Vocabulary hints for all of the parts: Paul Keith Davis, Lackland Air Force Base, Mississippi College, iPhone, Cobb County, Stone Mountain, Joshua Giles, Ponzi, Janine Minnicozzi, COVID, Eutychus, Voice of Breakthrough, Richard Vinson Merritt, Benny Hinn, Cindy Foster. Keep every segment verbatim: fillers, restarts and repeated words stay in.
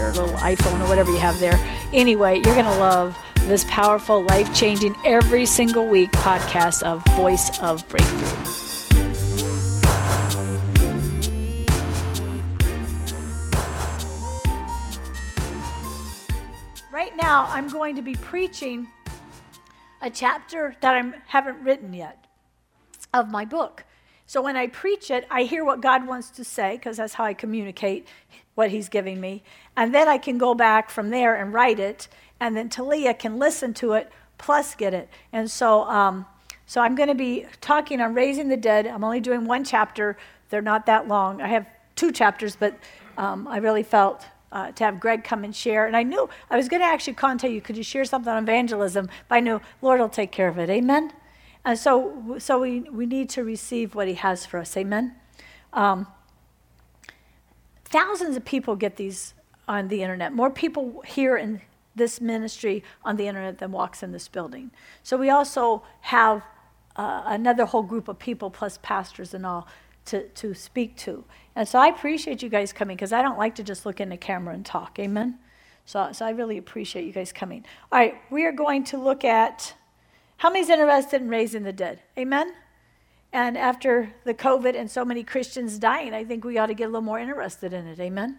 your little iPhone or whatever you have there. Anyway, you're going to love this powerful, life-changing, every single week podcast of Voice of Breakthrough. Right now, I'm going to be preaching a chapter that I haven't written yet of my book. So when I preach it, I hear what God wants to say, because that's how I communicate what he's giving me. And then I can go back from there and write it. And then Talia can listen to it, plus get it. And so um, so I'm going to be talking on Raising the Dead. I'm only doing one chapter. They're not that long. I have two chapters, but um, I really felt... Uh, to have Greg come and share. And I knew, I was going to actually contact you, could you share something on evangelism? But I knew, Lord will take care of it. Amen? And so so we, we need to receive what he has for us. Amen? Um, thousands of people get these on the internet. More people here in this ministry on the internet than walks in this building. So we also have uh, another whole group of people, plus pastors and all, To, to speak to. And so I appreciate you guys coming, because I don't like to just look in the camera and talk. Amen? So, so I really appreciate you guys coming. All right, we are going to look at how many's interested in raising the dead? Amen? And after the COVID and so many Christians dying, I think we ought to get a little more interested in it. Amen?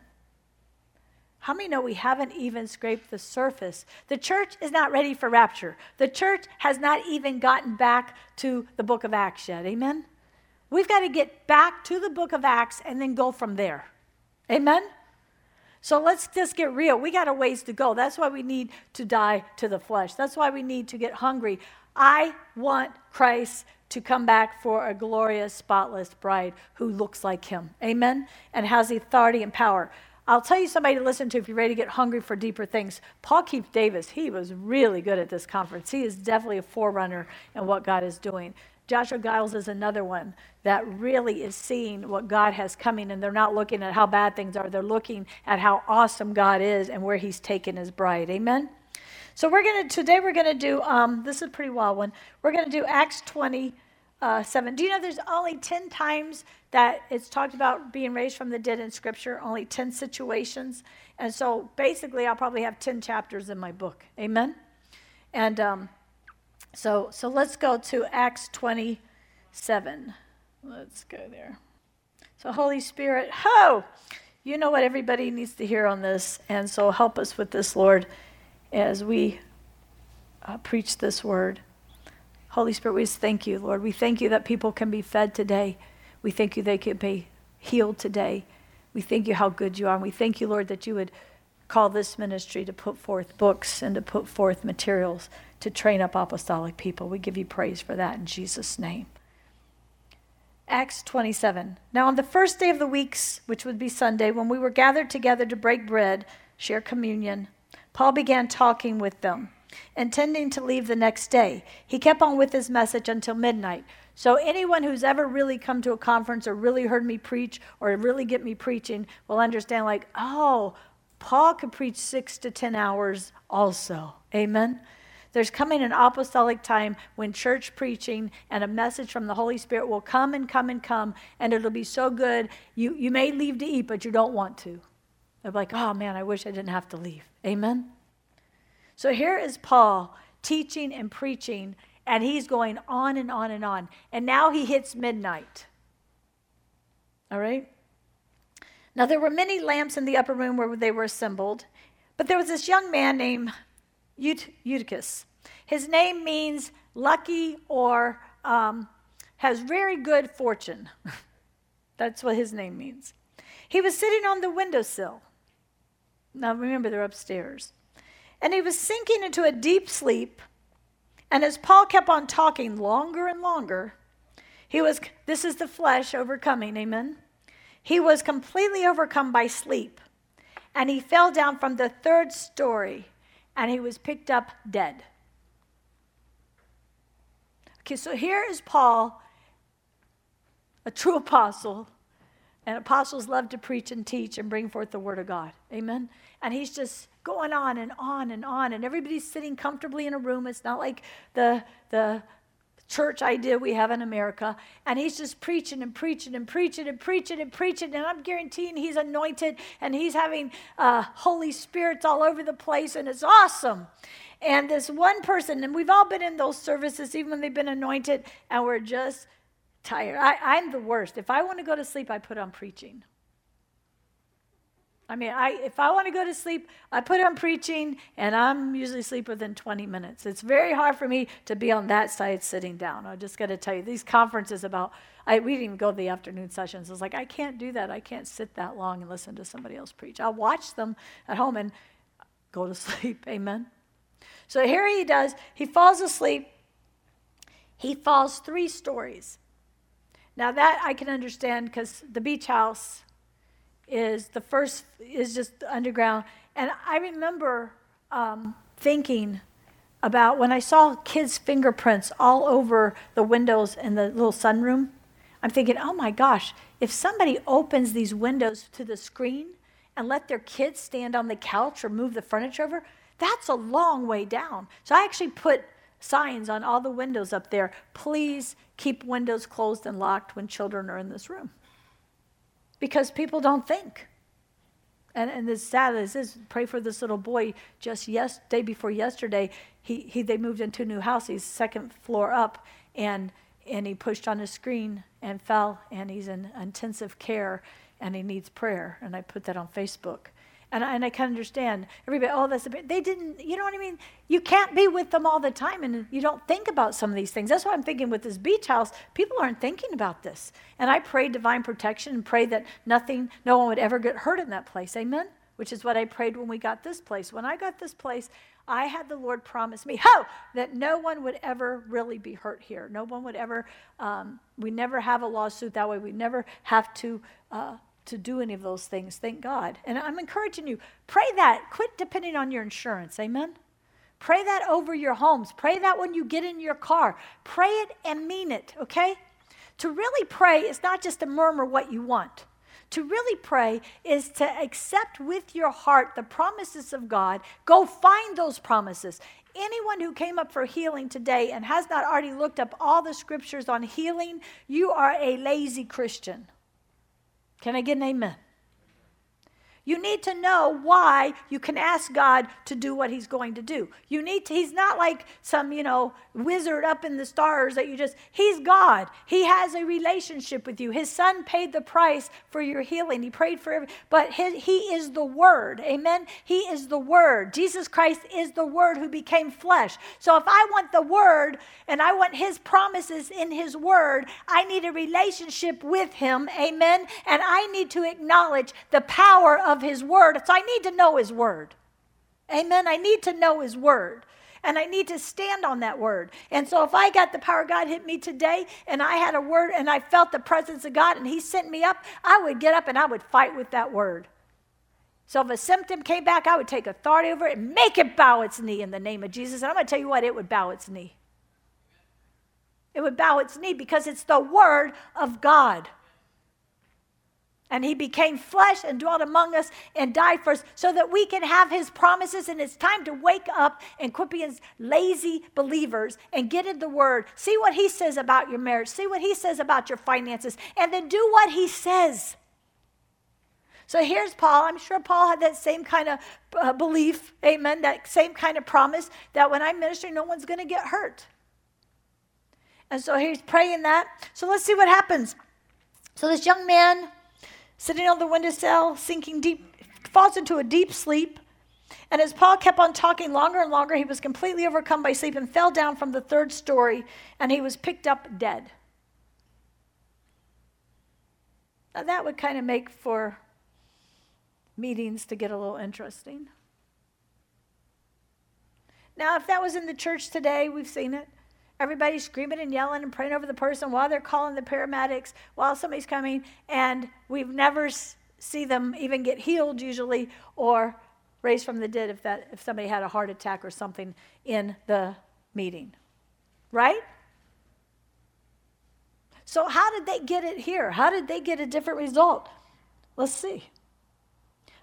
How many know we haven't even scraped the surface? The church is not ready for rapture. The church has not even gotten back to the book of Acts yet. Amen? We've got to get back to the book of Acts and then go from there. Amen? So let's just get real. We got a ways to go. That's why we need to die to the flesh. That's why we need to get hungry. I want Christ to come back for a glorious, spotless bride who looks like him. Amen? And has authority and power. I'll tell you somebody to listen to if you're ready to get hungry for deeper things. Paul Keith Davis, he was really good at this conference. He is definitely a forerunner in what God is doing. Joshua Giles is another one that really is seeing what God has coming, and they're not looking at how bad things are. They're looking at how awesome God is and where he's taken his bride. Amen? So we're going to, today we're going to do, um, this is a pretty wild one. We're going to do Acts twenty, uh, seven. Do you know there's only ten times that it's talked about being raised from the dead in Scripture, only ten situations? And so basically I'll probably have ten chapters in my book. Amen? And, um, So so let's go to Acts twenty-seven. Let's go there. So Holy Spirit, ho! You know what everybody needs to hear on this, and so help us with this, Lord, as we uh, preach this word. Holy Spirit, we just thank you, Lord. We thank you that people can be fed today. We thank you they can be healed today. We thank you how good you are, and we thank you, Lord, that you would call this ministry to put forth books and to put forth materials to train up apostolic people. We give you praise for that in Jesus' name. Acts twenty-seven. Now on the first day of the weeks, which would be Sunday, when we were gathered together to break bread, share communion, Paul began talking with them, intending to leave the next day. He kept on with his message until midnight. So anyone who's ever really come to a conference or really heard me preach or really get me preaching will understand, like, oh, Paul could preach six to ten hours also. Amen? There's coming an apostolic time when church preaching and a message from the Holy Spirit will come and come and come, and it'll be so good. You you may leave to eat, but you don't want to. They're like, oh man, I wish I didn't have to leave. Amen? So here is Paul teaching and preaching, and he's going on and on and on. And now he hits midnight. All right? Now, there were many lamps in the upper room where they were assembled, but there was this young man named Eut- Eutychus. His name means lucky or um, has very good fortune. That's what his name means. He was sitting on the windowsill. Now, remember, they're upstairs. And he was sinking into a deep sleep, and as Paul kept on talking longer and longer, he was, this is the flesh overcoming, amen? He was completely overcome by sleep, and he fell down from the third story and he was picked up dead. Okay, so here is Paul, a true apostle, and apostles love to preach and teach and bring forth the word of God. Amen? And he's just going on and on and on, and everybody's sitting comfortably in a room. It's not like the the church idea we have in America. And he's just preaching and preaching and preaching and preaching and preaching. And I'm guaranteeing he's anointed, and he's having uh, Holy Spirits all over the place, and it's awesome. And this one person, and we've all been in those services, even when they've been anointed, and we're just tired. I, I'm the worst. If I want to go to sleep, I put on preaching. I mean, I if I want to go to sleep, I put on preaching, and I'm usually asleep within twenty minutes. It's very hard for me to be on that side sitting down. I just got to tell you, these conferences about, I, we didn't even go to the afternoon sessions. I was like, I can't do that. I can't sit that long and listen to somebody else preach. I'll watch them at home and go to sleep. Amen. So here he does. He falls asleep. He falls three stories. Now that I can understand, because the beach house is the first, is just underground. And I remember um, thinking about when I saw kids' fingerprints all over the windows in the little sunroom. I'm thinking, oh my gosh, if somebody opens these windows to the screen and let their kids stand on the couch or move the furniture over, that's a long way down. So I actually put signs on all the windows up there. Please keep windows closed and locked when children are in this room. Because people don't think. And, and as sad as this, pray for this little boy. Just yes, day before yesterday, he, he they moved into a new house. He's second floor up, and and he pushed on a screen and fell, and he's in intensive care, and he needs prayer. And I put that on Facebook. And I, and I can understand everybody. Oh, that's a bit. They didn't. You know what I mean? You can't be with them all the time, and you don't think about some of these things. That's why I'm thinking with this beach house, people aren't thinking about this. And I prayed divine protection and prayed that nothing, no one would ever get hurt in that place. Amen. Which is what I prayed when we got this place. When I got this place, I had the Lord promise me, ho, that no one would ever really be hurt here. No one would ever. Um, we never have a lawsuit that way. We never have to. Uh, to do any of those things, thank God. And I'm encouraging you, pray that. Quit depending on your insurance, amen? Pray that over your homes. Pray that when you get in your car. Pray it and mean it, okay? To really pray is not just to murmur what you want. To really pray is to accept with your heart the promises of God. Go find those promises. Anyone who came up for healing today and has not already looked up all the scriptures on healing, you are a lazy Christian. Can I get an amen? You need to know why you can ask God to do what he's going to do. You need to, he's not like some, you know, wizard up in the stars that you just, he's God. He has a relationship with you. His son paid the price for your healing. He prayed for every, but his, he is the word. Amen. He is the word. Jesus Christ is the word who became flesh. So if I want the word and I want his promises in his word, I need a relationship with him. Amen. And I need to acknowledge the power of Of his word. So I need to know his word. Amen. I need to know his word. And I need to stand on that word. And so if I got the power of God hit me today, and I had a word, and I felt the presence of God, and he sent me up, I would get up and I would fight with that word. So if a symptom came back, I would take authority over it and make it bow its knee in the name of Jesus. And I'm going to tell you what, it would bow its knee. It would bow its knee because it's the word of God. And he became flesh and dwelt among us and died for us so that we can have his promises. And it's time to wake up and quit being lazy believers and get in the word. See what he says about your marriage. See what he says about your finances. And then do what he says. So here's Paul. I'm sure Paul had that same kind of uh, belief, amen, that same kind of promise that when I minister, no one's going to get hurt. And so he's praying that. So let's see what happens. So this young man, sitting on the windowsill, sinking deep, falls into a deep sleep. And as Paul kept on talking longer and longer, he was completely overcome by sleep and fell down from the third story, and he was picked up dead. Now that would kind of make for meetings to get a little interesting. Now, if that was in the church today, we've seen it. Everybody's screaming and yelling and praying over the person while they're calling the paramedics, while somebody's coming, and we've never s- see them even get healed usually or raised from the dead if that if somebody had a heart attack or something in the meeting, right? So how did they get it here? How did they get a different result? Let's see.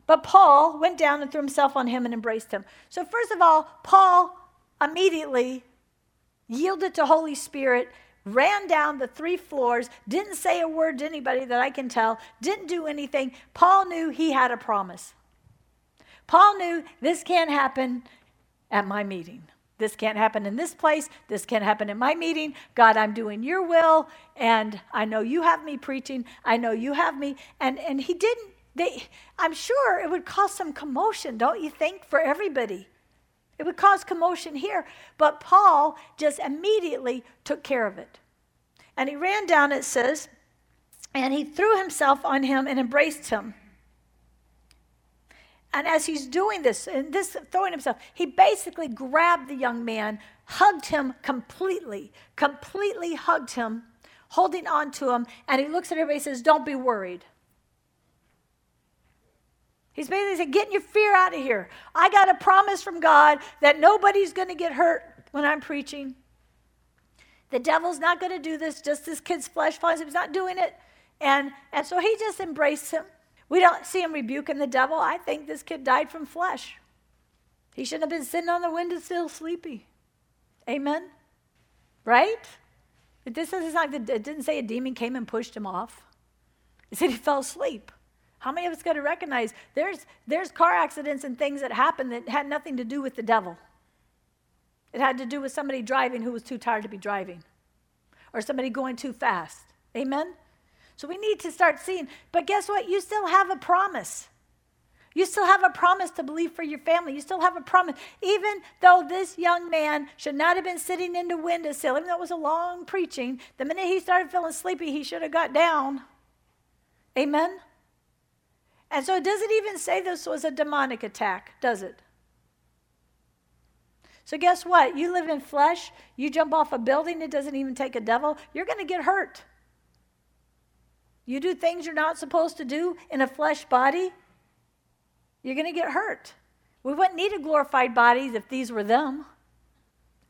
But Paul went down and threw himself on him and embraced him. So first of all, Paul immediately yielded to Holy Spirit, ran down the three floors, didn't say a word to anybody that I can tell, didn't do anything. Paul knew he had a promise. Paul knew this can't happen at my meeting. This can't happen in this place. This can't happen in my meeting. God, I'm doing your will, and I know you have me preaching. I know you have me. And and he didn't. They, I'm sure it would cause some commotion, don't you think, for everybody? It would cause commotion here. But Paul just immediately took care of it. And he ran down, it says, and he threw himself on him and embraced him. And as he's doing this, and this throwing himself, he basically grabbed the young man, hugged him completely, completely hugged him, holding on to him. And he looks at everybody and says, don't be worried. He's basically saying, get your fear out of here. I got a promise from God that nobody's going to get hurt when I'm preaching. The devil's not going to do this. Just this kid's flesh flies. He's not doing it. And, and so he just embraced him. We don't see him rebuking the devil. I think this kid died from flesh. He shouldn't have been sitting on the windowsill sleepy. Amen? Right? But this is not, it didn't say a demon came and pushed him off. It said he fell asleep. How many of us got to recognize there's there's car accidents and things that happen that had nothing to do with the devil? It had to do with somebody driving who was too tired to be driving, or somebody going too fast. Amen? So we need to start seeing. But guess what? You still have a promise. You still have a promise to believe for your family. You still have a promise. Even though this young man should not have been sitting in the windowsill, even though it was a long preaching, the minute he started feeling sleepy, he should have got down. Amen? And so it doesn't even say this was a demonic attack, does it? So guess what? You live in flesh. You jump off a building. It doesn't even take a devil. You're going to get hurt. You do things you're not supposed to do in a flesh body. You're going to get hurt. We wouldn't need a glorified body if these were them.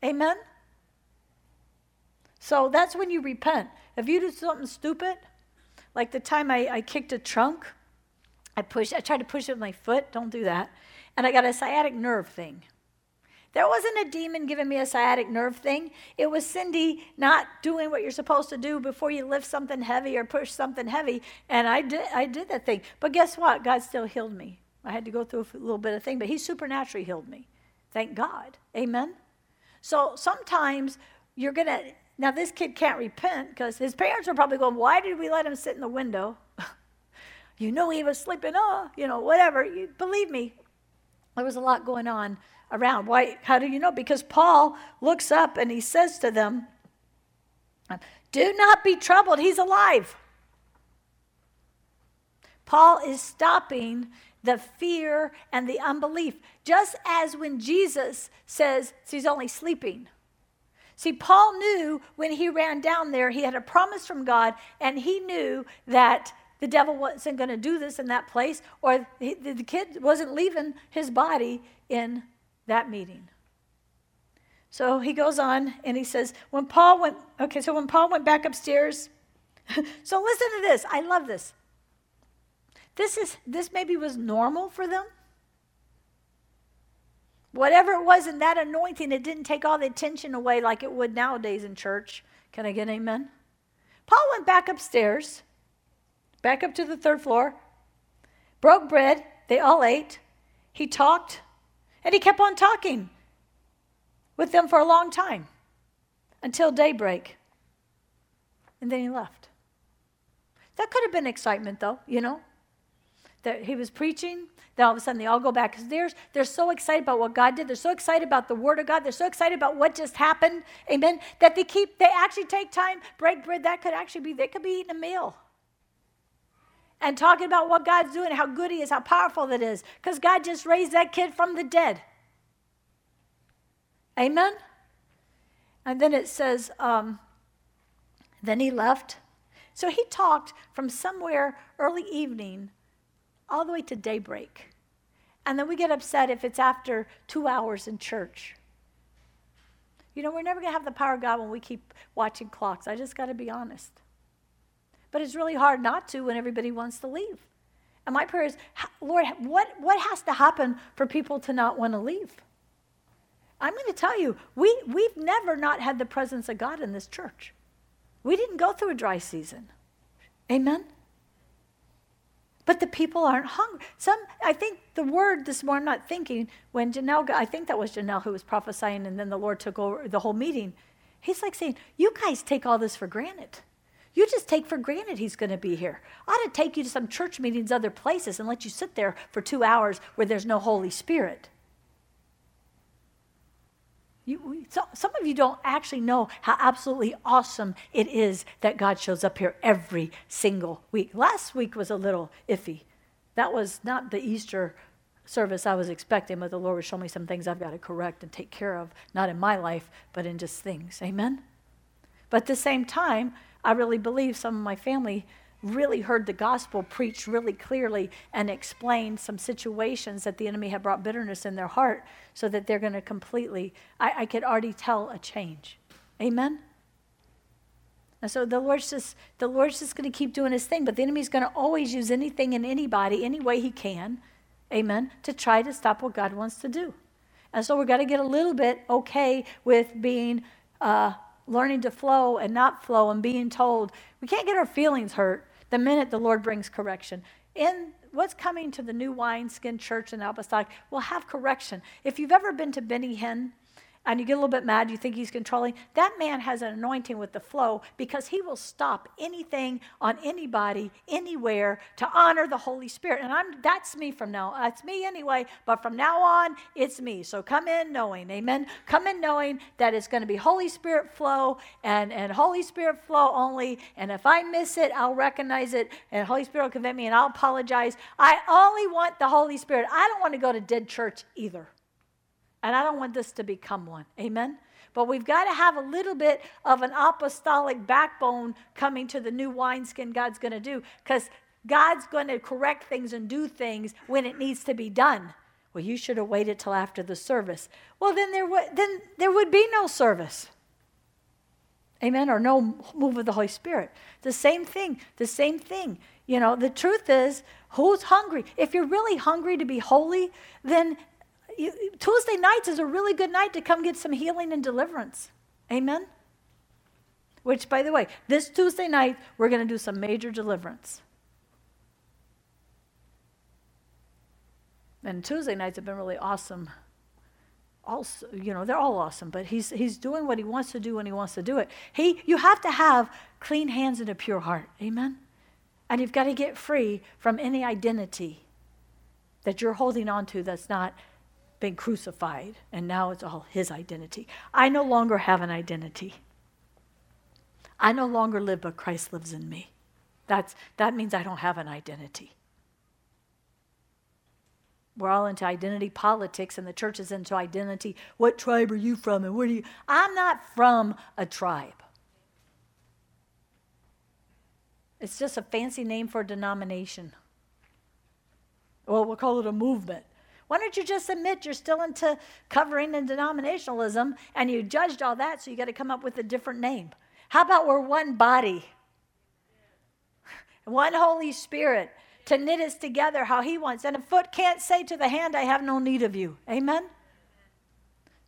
Amen? So that's when you repent. If you do something stupid, like the time I, I kicked a trunk, I pushed, I tried to push it with my foot. Don't do that. And I got a sciatic nerve thing. There wasn't a demon giving me a sciatic nerve thing. It was Cindy not doing what you're supposed to do before you lift something heavy or push something heavy. And I did, I did that thing. But guess what? God still healed me. I had to go through a little bit of thing, but he supernaturally healed me. Thank God. Amen. So sometimes you're going to, now this kid can't repent because his parents are probably going, why did we let him sit in the window? You know he was sleeping, oh, you know, whatever. You, believe me, there was a lot going on around. Why? How do you know? Because Paul looks up and he says to them, do not be troubled. He's alive. Paul is stopping the fear and the unbelief. Just as when Jesus says he's only sleeping. See, Paul knew when he ran down there, he had a promise from God, and he knew that the devil wasn't going to do this in that place, or he, the kid wasn't leaving his body in that meeting. So he goes on and he says, when Paul went, okay, so when Paul went back upstairs, so listen to this. I love this. This is, this maybe was normal for them. Whatever it was in that anointing, it didn't take all the attention away like it would nowadays in church. Can I get an amen? Paul went back upstairs. Back up to the third floor, broke bread, they all ate, he talked, and he kept on talking with them for a long time until daybreak, and then he left. That could have been excitement, though, you know, that he was preaching, then all of a sudden they all go back upstairs. They're so excited about what God did. They're so excited about the Word of God. They're so excited about what just happened, amen, that they keep, they actually take time, break bread. That could actually be, they could be eating a meal. And talking about what God's doing, how good he is, how powerful that is. Because God just raised that kid from the dead. Amen? And then it says, um, then he left. So he talked from somewhere early evening all the way to daybreak. And then we get upset if it's after two hours in church. You know, we're never going to have the power of God when we keep watching clocks. I just got to be honest. But it's really hard not to when everybody wants to leave. And my prayer is, Lord, what, what has to happen for people to not want to leave? I'm going to tell you, we, we've never not had the presence of God in this church. We didn't go through a dry season. Amen? But the people aren't hungry. Some, I think the word this morning, I'm not thinking, when Janelle, I think that was Janelle who was prophesying, and then the Lord took over the whole meeting. He's like saying, you guys take all this for granted. You just take for granted he's going to be here. I ought to take you to some church meetings other places and let you sit there for two hours where there's no Holy Spirit. You, we, so, some of you don't actually know how absolutely awesome it is that God shows up here every single week. Last week was a little iffy. That was not the Easter service I was expecting, but the Lord was showing me some things I've got to correct and take care of, not in my life, but in just things. Amen? But at the same time, I really believe some of my family really heard the gospel preached really clearly and explained some situations that the enemy had brought bitterness in their heart, so that they're going to completely, I, I could already tell a change. Amen? And so the Lord's just, the Lord's just going to keep doing his thing, but the enemy's going to always use anything and anybody, any way he can, amen, to try to stop what God wants to do. And so we've got to get a little bit okay with being, uh, learning to flow and not flow and being told. We can't get our feelings hurt the minute the Lord brings correction. In what's coming to the New Wineskin Church in Apostolic, we'll have correction. If you've ever been to Benny Hinn and you get a little bit mad, you think he's controlling, that man has an anointing with the flow, because he will stop anything on anybody, anywhere, to honor the Holy Spirit. And I'm that's me from now. That's me anyway, but from now on, it's me. So come in knowing, amen? Come in knowing that it's going to be Holy Spirit flow and, and Holy Spirit flow only. And if I miss it, I'll recognize it, and Holy Spirit will convict me, and I'll apologize. I only want the Holy Spirit. I don't want to go to dead church either. And I don't want this to become one. Amen? But we've got to have a little bit of an apostolic backbone coming to the new wineskin God's going to do, because God's going to correct things and do things when it needs to be done. Well, you should have waited till after the service. Well, then there, w- then there would be no service. Amen? Or no move of the Holy Spirit. The same thing. The same thing. You know, the truth is, who's hungry? If you're really hungry to be holy, then You, Tuesday nights is a really good night to come get some healing and deliverance. Amen? Which, by the way, this Tuesday night, we're going to do some major deliverance. And Tuesday nights have been really awesome. Also, you know, they're all awesome, but he's he's doing what he wants to do when he wants to do it. He, you have to have clean hands and a pure heart. Amen? And you've got to get free from any identity that you're holding on to that's not been crucified, and now it's all his identity. I no longer have an identity. I no longer live, but Christ lives in me. That's that means I don't have an identity. We're all into identity politics, and the church is into identity. What tribe are you from, and where do you? I'm not from a tribe. It's just a fancy name for a denomination. Well, we'll call it a movement. Why don't you just admit you're still into covering and denominationalism, and you judged all that, so you got to come up with a different name. How about we're one body, one Holy Spirit, to knit us together how he wants. And a foot can't say to the hand, I have no need of you. Amen?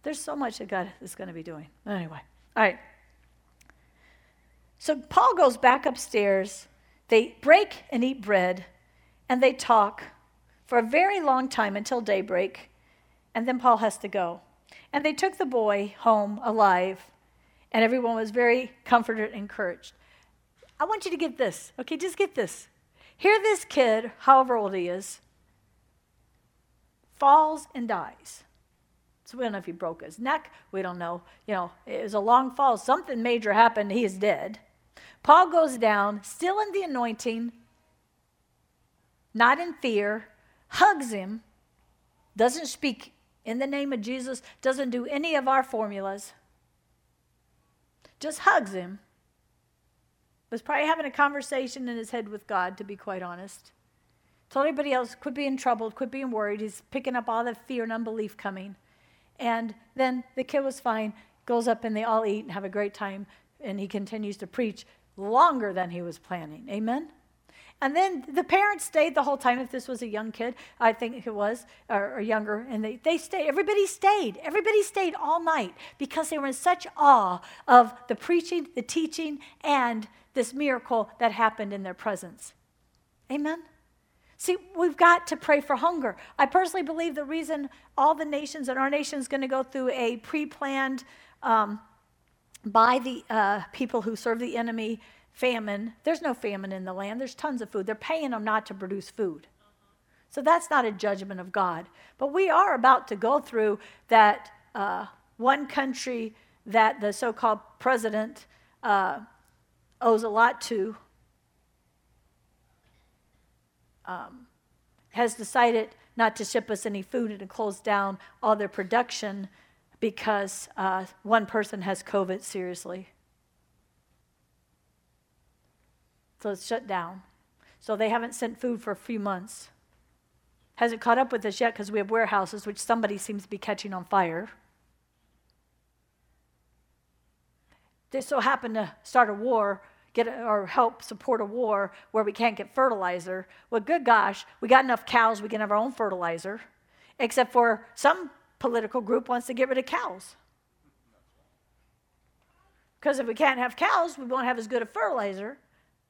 There's so much that God is going to be doing. Anyway, all right. So Paul goes back upstairs. They break and eat bread, and they talk for a very long time until daybreak, and then Paul has to go. And they took the boy home alive, and everyone was very comforted and encouraged. I want you to get this, okay? Just get this. Here this kid, however old he is, falls and dies. So we don't know if he broke his neck. We don't know. You know, it was a long fall. Something major happened. He is dead. Paul goes down, still in the anointing, not in fear, hugs him, doesn't speak in the name of Jesus, doesn't do any of our formulas, just hugs him. Was probably having a conversation in his head with God, to be quite honest. told everybody else, quit being troubled, quit being worried. He's picking up all the fear and unbelief coming. And then the kid was fine, goes up and they all eat and have a great time. And he continues to preach longer than he was planning. Amen? And then the parents stayed the whole time. If this was a young kid, I think it was, or, or younger, and they, they stayed. Everybody stayed. Everybody stayed all night because they were in such awe of the preaching, the teaching, and this miracle that happened in their presence. Amen? See, we've got to pray for hunger. I personally believe the reason all the nations and our nation is going to go through a pre-planned, um, by the uh, people who serve the enemy, famine. There's no famine in the land. There's tons of food. They're paying them not to produce food. So that's not a judgment of God. But we are about to go through that uh, one country that the so-called president uh, owes a lot to, um, has decided not to ship us any food and to close down all their production because uh, one person has COVID seriously. So it's shut down. So they haven't sent food for a few months. Hasn't caught up with us yet because we have warehouses, which somebody seems to be catching on fire. They so happen to start a war, get a, or help support a war where we can't get fertilizer. Well, good gosh, we got enough cows, we can have our own fertilizer, except for some political group wants to get rid of cows. Because if we can't have cows, we won't have as good a fertilizer.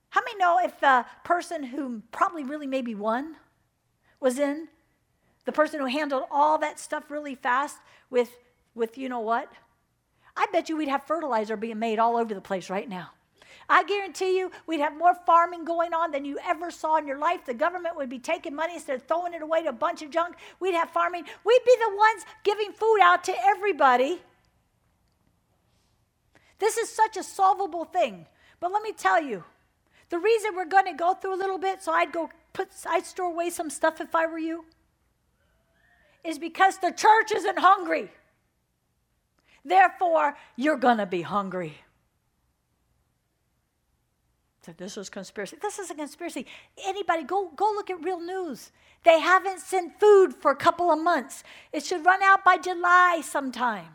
How many know if the person who probably really maybe won was in, the person who handled all that stuff really fast with, with you know what? I bet you we'd have fertilizer being made all over the place right now. I guarantee you we'd have more farming going on than you ever saw in your life. The government would be taking money instead of throwing it away to a bunch of junk. We'd have farming. We'd be the ones giving food out to everybody. This is such a solvable thing. But let me tell you, the reason we're going to go through a little bit, so I'd go put, I'd store away some stuff if I were you, is because the church isn't hungry. Therefore, you're going to be hungry. So this was conspiracy. This is a conspiracy. Anybody, go, go look at real news. They haven't sent food for a couple of months. It should run out by July sometimes.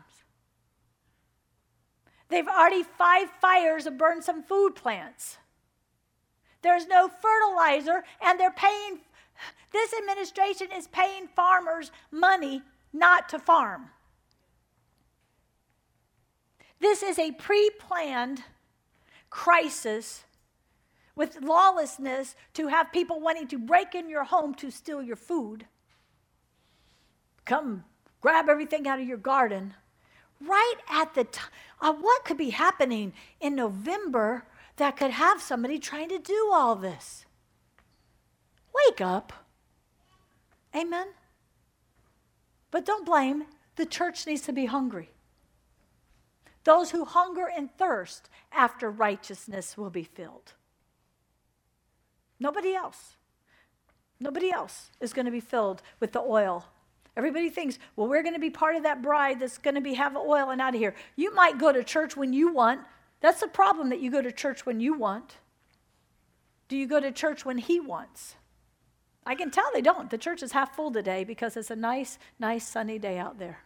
They've already five fires and burned some food plants. There's no fertilizer, and they're paying, this administration is paying farmers money not to farm. This is a pre-planned crisis with lawlessness to have people wanting to break in your home to steal your food. Come grab everything out of your garden. Right at the time, uh, what could be happening in November that could have somebody trying to do all this? Wake up. Amen? But don't blame. The church needs to be hungry. Those who hunger and thirst after righteousness will be filled. Nobody else. Nobody else is going to be filled with the oil. Everybody thinks, well, we're going to be part of that bride that's going to be have oil and out of here. You might go to church when you want. That's the problem, that you go to church when you want. Do you go to church when he wants? I can tell they don't. The church is half full today because it's a nice, nice sunny day out there.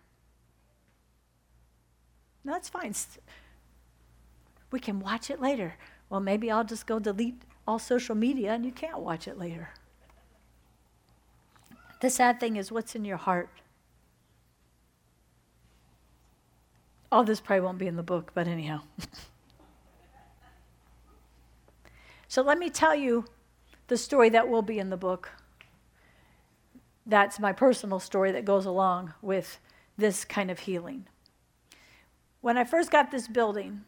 No, that's fine. We can watch it later. Well, maybe I'll just go delete all social media and you can't watch it later. The sad thing is what's in your heart. All this probably won't be in the book, but anyhow. So let me tell you the story that will be in the book. That's my personal story that goes along with this kind of healing. When I first got this building,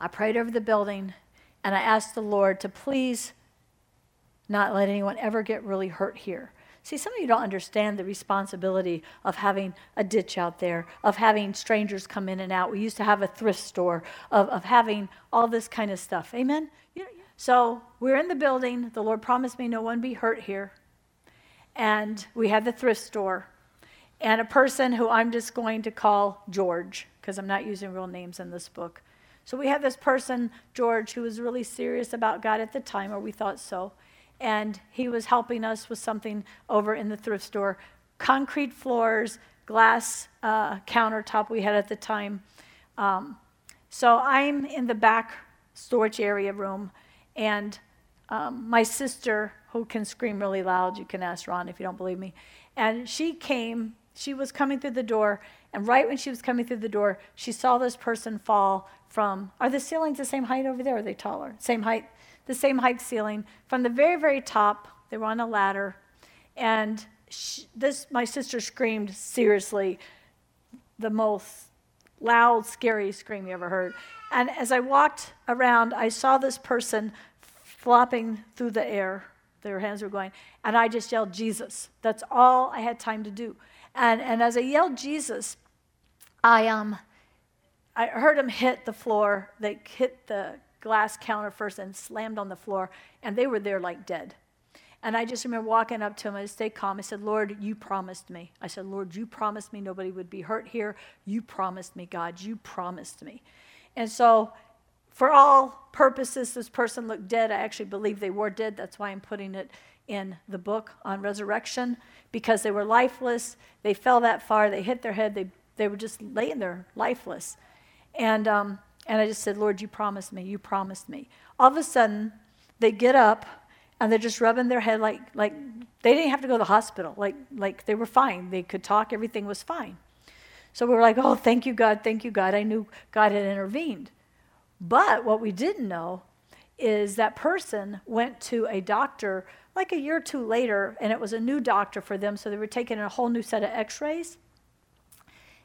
I prayed over the building, and I asked the Lord to please not let anyone ever get really hurt here. See, some of you don't understand the responsibility of having a ditch out there, of having strangers come in and out. We used to have a thrift store, of, of having all this kind of stuff. Amen? Yeah, yeah. So we're in the building. The Lord promised me no one be hurt here. And we had the thrift store. And a person who I'm just going to call George, because I'm not using real names in this book. So we had this person, George, who was really serious about God at the time, or we thought so. and he was helping us with something over in the thrift store. Concrete floors, glass uh, countertop we had at the time. Um, so I'm in the back storage area room, and um, my sister, who can scream really loud, you can ask Ron if you don't believe me, and she came, she was coming through the door, and right when she was coming through the door, she saw this person fall from, are the ceilings the same height over there, or are they taller? Same height, the same height ceiling. From the very, very top, they were on a ladder, and she, this, my sister screamed seriously, the most loud, scary scream you ever heard. And as I walked around, I saw this person flopping through the air. Their hands were going, and I just yelled, Jesus. That's all I had time to do. And and as I yelled, Jesus, I um, I heard him hit the floor. They hit the glass counter first and slammed on the floor, and they were there like dead. And I just remember walking up to him. I stayed calm. I said, Lord, you promised me. I said, Lord, you promised me nobody would be hurt here. You promised me, God. You promised me. And so for all purposes, this person looked dead. I actually believe they were dead. That's why I'm putting it in the book on resurrection, because they were lifeless. They fell that far. They hit their head. They they were just laying there lifeless. And um, and I just said, Lord, you promised me. You promised me. All of a sudden, they get up, and they're just rubbing their head like, like they didn't have to go to the hospital. Like, like they were fine. They could talk. Everything was fine. So we were like, oh, thank you, God. Thank you, God. I knew God had intervened. But what we didn't know is that person went to a doctor like a year or two later, and it was a new doctor for them, so they were taking a whole new set of x-rays,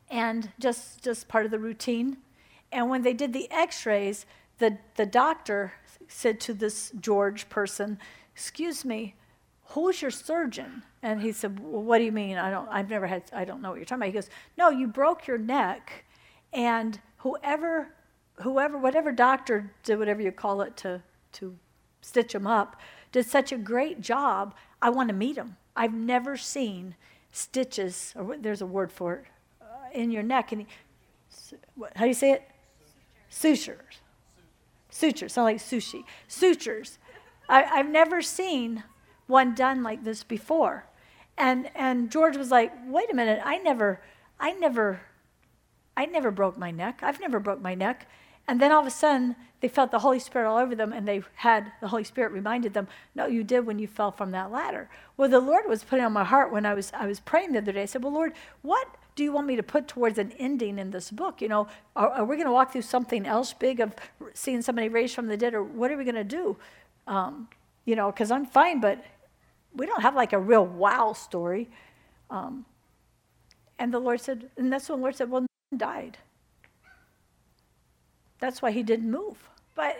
and just just part of the routine. And when they did the x-rays, the, the doctor said to this George person, excuse me, who's your surgeon? And he said, well, what do you mean? I don't, I've never had, I don't know what you're talking about. He goes, no, you broke your neck, and whoever... whoever, whatever doctor did, whatever you call it, to to stitch him up, did such a great job, I want to meet him. I've never seen stitches, or there's a word for it, uh, in your neck. And he, su- what, how do you say it? Sutures. Sutures, sound like sushi. Sutures. I, I've never seen one done like this before. And and George was like, wait a minute, I never, I never, I never broke my neck. I've never broke my neck. And then all of a sudden, they felt the Holy Spirit all over them, and they had the Holy Spirit reminded them, no, you did when you fell from that ladder. Well, the Lord was putting on my heart when I was I was praying the other day. I said, well, Lord, what do you want me to put towards an ending in this book? You know, are, are we going to walk through something else big of seeing somebody raised from the dead, or what are we going to do? Um, you know, because I'm fine, but we don't have like a real wow story. Um, and the Lord said, and that's when the Lord said, well, died. That's why he didn't move. But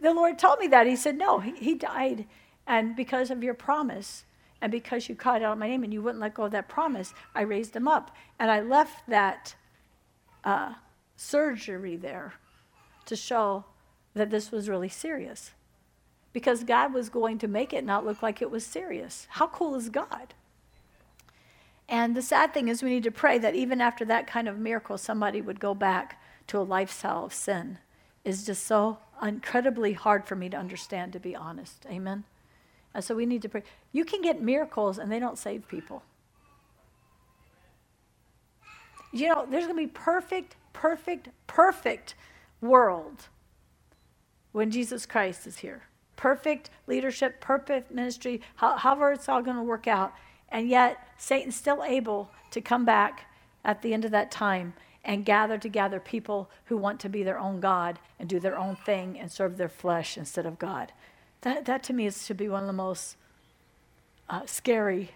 the Lord told me that. He said, no, he, he died. And because of your promise, and because you called out my name and you wouldn't let go of that promise, I raised him up. And I left that uh, surgery there to show that this was really serious. Because God was going to make it not look like it was serious. How cool is God? And the sad thing is we need to pray that even after that kind of miracle, somebody would go back to a lifestyle of sin. It's just so incredibly hard for me to understand, to be honest. Amen? And so we need to pray. You can get miracles, and they don't save people. You know, there's going to be perfect, perfect, perfect world when Jesus Christ is here. Perfect leadership, perfect ministry, however it's all going to work out. And yet, Satan's still able to come back at the end of that time and gather together people who want to be their own God and do their own thing and serve their flesh instead of God. That, that to me, is, should be one of the most uh, scary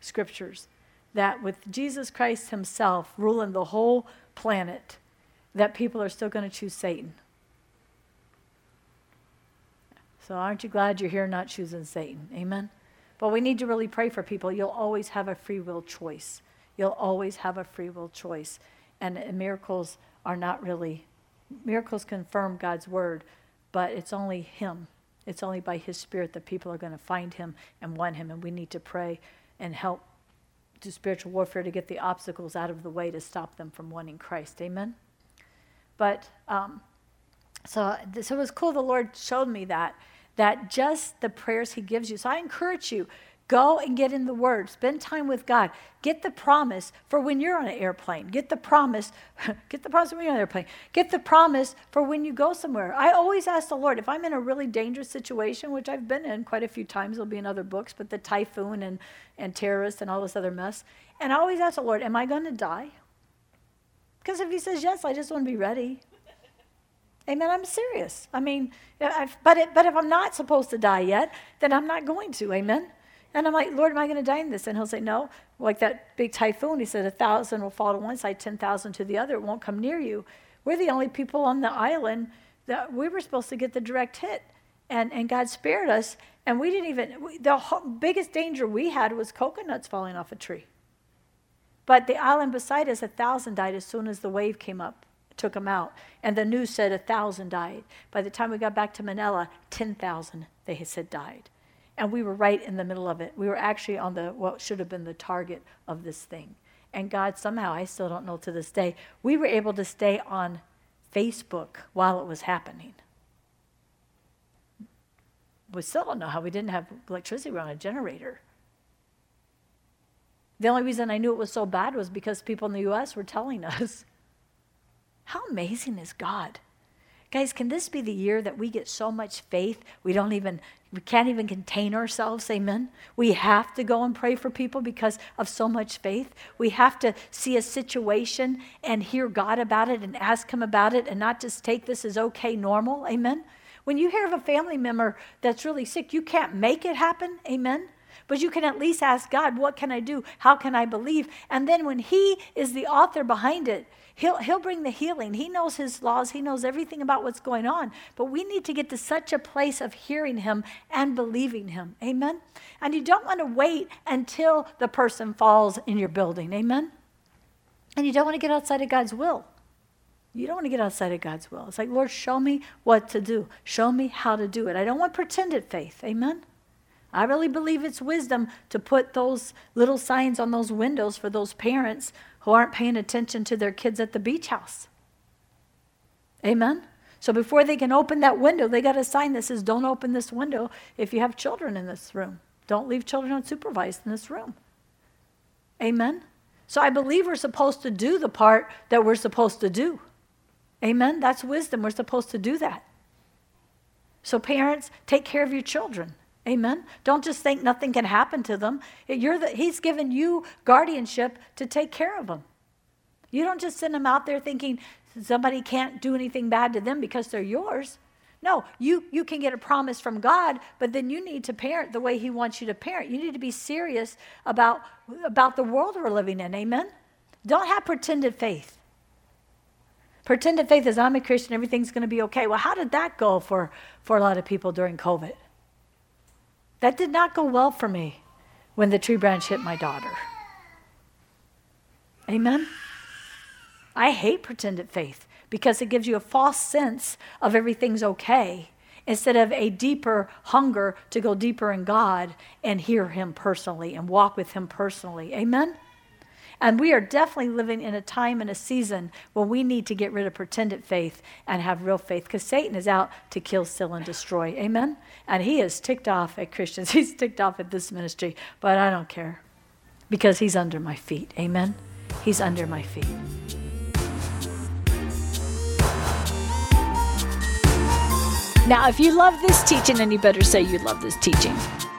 scriptures, that with Jesus Christ himself ruling the whole planet, that people are still going to choose Satan. So aren't you glad you're here not choosing Satan? Amen? But we need to really pray for people. You'll always have a free will choice. You'll always have a free will choice. And, and miracles are not really, miracles confirm God's word, but it's only him. It's only by his spirit that people are going to find him and want him. And we need to pray and help do spiritual warfare to get the obstacles out of the way to stop them from wanting Christ. Amen? But, um, so, so it was cool the Lord showed me that. that just the prayers he gives you. So I encourage you, go and get in the Word. Spend time with God. Get the promise for when you're on an airplane. Get the promise. Get the promise when you're on an airplane. Get the promise for when you go somewhere. I always ask the Lord, if I'm in a really dangerous situation, which I've been in quite a few times, it'll be in other books, but the typhoon and, and terrorists and all this other mess. And I always ask the Lord, am I going to die? Because if he says yes, I just want to be ready. Amen. I'm serious. I mean, I've, but, it, but if I'm not supposed to die yet, then I'm not going to. Amen. And I'm like, Lord, am I going to die in this? And he'll say, no. Like that big typhoon, he said, a thousand will fall to one side, ten thousand to the other. It won't come near you. We're the only people on the island that we were supposed to get the direct hit. And and God spared us. And we didn't even, we, the whole, biggest danger we had was coconuts falling off a tree. But the island beside us, a thousand died as soon as the wave came up, took them out. And the news said a thousand died. By the time we got back to Manila, ten thousand, they had said, died. And we were right in the middle of it. We were actually on the what should have been the target of this thing. And God, somehow, I still don't know to this day, we were able to stay on Facebook while it was happening. We still don't know how we didn't have electricity. We were on a generator. The only reason I knew it was so bad was because people in the U S were telling us. How amazing is God? Guys, can this be the year that we get so much faith we don't even, we can't even contain ourselves? Amen. We have to go and pray for people because of so much faith. We have to see a situation and hear God about it and ask him about it and not just take this as okay, normal. Amen. When you hear of a family member that's really sick, you can't make it happen. Amen. But you can at least ask God, what can I do? How can I believe? And then when he is the author behind it, he'll he'll bring the healing. He knows his laws. He knows everything about what's going on. But we need to get to such a place of hearing him and believing him. Amen? And you don't want to wait until the person falls in your building. Amen? And you don't want to get outside of God's will. You don't want to get outside of God's will. It's like, Lord, show me what to do. Show me how to do it. I don't want pretended faith. Amen? I really believe it's wisdom to put those little signs on those windows for those parents who aren't paying attention to their kids at the beach house. Amen? So before they can open that window, they got a sign that says, don't open this window if you have children in this room. Don't leave children unsupervised in this room. Amen? So I believe we're supposed to do the part that we're supposed to do. Amen? That's wisdom. We're supposed to do that. So parents, take care of your children. Amen. Don't just think nothing can happen to them. You're the, he's given you guardianship to take care of them. You don't just send them out there thinking somebody can't do anything bad to them because they're yours. No, you, you can get a promise from God, but then you need to parent the way he wants you to parent. You need to be serious about, about the world we're living in. Amen. Don't have pretended faith. Pretended faith is, I'm a Christian, everything's going to be okay. Well, how did that go for, for a lot of people during COVID? That did not go well for me when the tree branch hit my daughter. Amen? I hate pretended faith because it gives you a false sense of everything's okay instead of a deeper hunger to go deeper in God and hear him personally and walk with him personally. Amen? And we are definitely living in a time and a season where we need to get rid of pretended faith and have real faith, because Satan is out to kill, steal, and destroy. Amen? And he is ticked off at Christians. He's ticked off at this ministry, but I don't care because he's under my feet. Amen? He's under my feet. Now, if you love this teaching, and you better say you love this teaching,